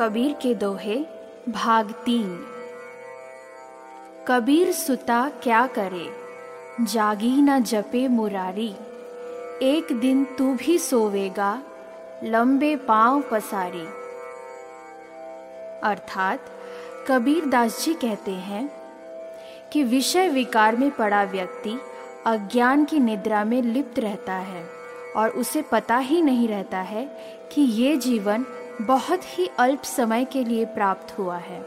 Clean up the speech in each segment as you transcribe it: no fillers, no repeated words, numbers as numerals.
कबीर के दोहे भाग 3। कबीर सुता क्या करे, जागी न जपे मुरारी। एक दिन तू भी सोवेगा, लंबे पांव पसारी। अर्थात कबीर दास जी कहते हैं कि विषय विकार में पड़ा व्यक्ति अज्ञान की निद्रा में लिप्त रहता है और उसे पता ही नहीं रहता है कि ये जीवन बहुत ही अल्प समय के लिए प्राप्त हुआ है।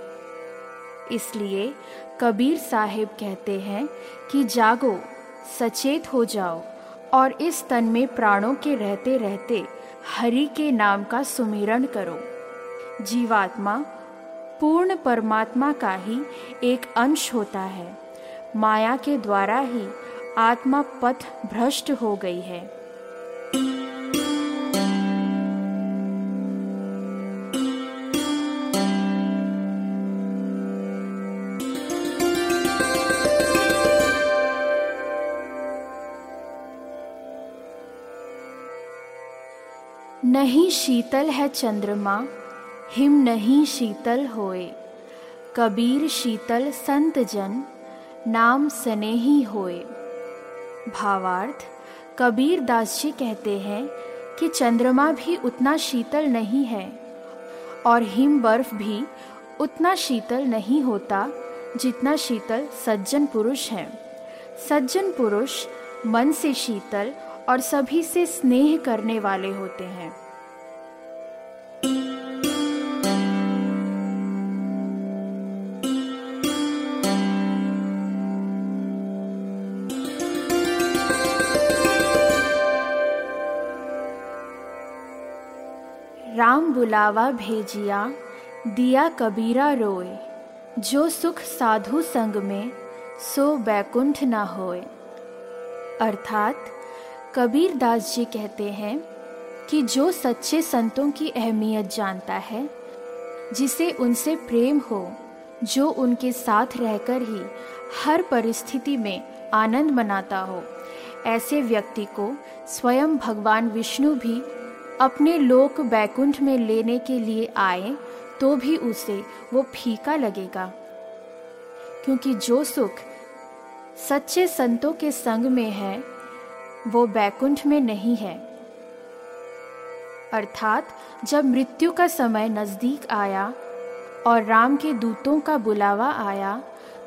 इसलिए कबीर साहिब कहते हैं कि जागो, सचेत हो जाओ और इस तन में प्राणों के रहते रहते हरि के नाम का सुमिरन करो। जीवात्मा पूर्ण परमात्मा का ही एक अंश होता है। माया के द्वारा ही आत्मा पथ भ्रष्ट हो गई है। नहीं शीतल है चंद्रमा, हिम नहीं शीतल होए। कबीर शीतल संत जन, नाम स्नेही होए। भावार्थ, कबीर दास जी कहते हैं कि चंद्रमा भी उतना शीतल नहीं है और हिम बर्फ भी उतना शीतल नहीं होता जितना शीतल सज्जन पुरुष है। सज्जन पुरुष मन से शीतल और सभी से स्नेह करने वाले होते हैं। राम बुलावा भेजिया, दिया कबीरा रोए। जो सुख साधु संग में, सो बैकुंठ ना होए। अर्थात कबीर दास जी कहते हैं कि जो सच्चे संतों की अहमियत जानता है, जिसे उनसे प्रेम हो, जो उनके साथ रहकर ही हर परिस्थिति में आनंद मनाता हो, ऐसे व्यक्ति को स्वयं भगवान विष्णु भी अपने लोक बैकुंठ में लेने के लिए आए तो भी उसे वो फीका लगेगा, क्योंकि जो सुख सच्चे संतों के संग में है वो बैकुंठ में नहीं है। अर्थात जब मृत्यु का समय नजदीक आया और राम के दूतों का बुलावा आया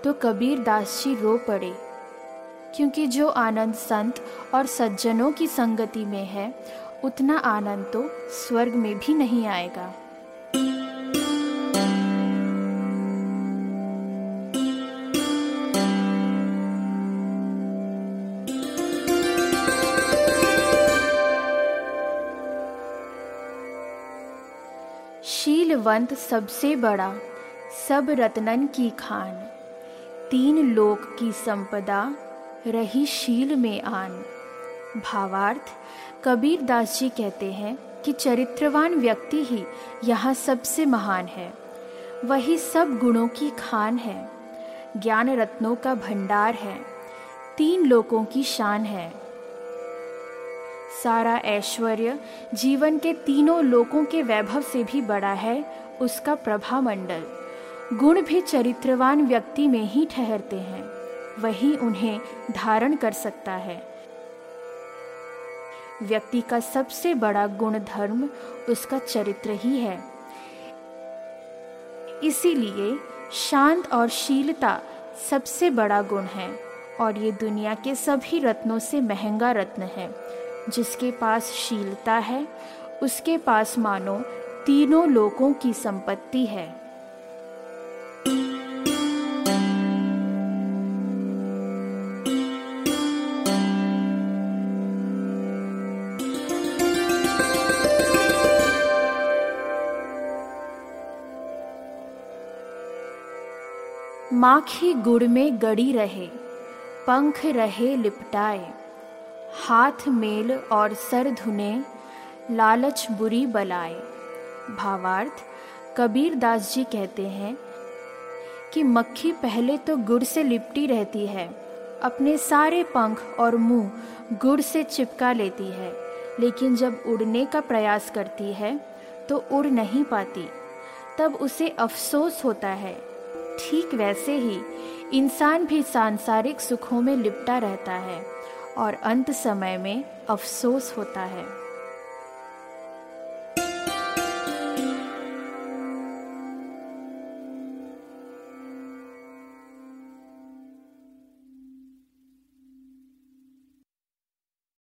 तो कबीर दास जी रो पड़े, क्योंकि जो आनंद संत और सज्जनों की संगति में है उतना आनंद तो स्वर्ग में भी नहीं आएगा। शीलवंत सबसे बड़ा, सब रत्नन की खान। 3 लोक की संपदा, रही शील में आन। भावार्थ, कबीर दास जी कहते हैं कि चरित्रवान व्यक्ति ही यहाँ सबसे महान है। वही सब गुणों की खान है, ज्ञान रत्नों का भंडार है, 3 लोकों की शान है। सारा ऐश्वर्य जीवन के 3 लोकों के वैभव से भी बड़ा है उसका प्रभा मंडल। गुण भी चरित्रवान व्यक्ति में ही ठहरते हैं, वही उन्हें धारण कर सकता है। व्यक्ति का सबसे बड़ा गुण धर्म उसका चरित्र ही है। इसीलिए शांत और शीलता सबसे बड़ा गुण है और ये दुनिया के सभी रत्नों से महंगा रत्न है। जिसके पास शीलता है उसके पास मानो 3 लोकों की संपत्ति है। माखी गुड़ में गड़ी रहे, पंख रहे लिपटाए। हाथ मेल और सर धुने, लालच बुरी बलाए। भावार्थ, कबीर दास जी कहते हैं कि मक्खी पहले तो गुड़ से लिपटी रहती है, अपने सारे पंख और मुंह गुड़ से चिपका लेती है, लेकिन जब उड़ने का प्रयास करती है तो उड़ नहीं पाती। तब उसे अफसोस होता है। ठीक वैसे ही इंसान भी सांसारिक सुखों में लिपटा रहता है और अंत समय में अफसोस होता है।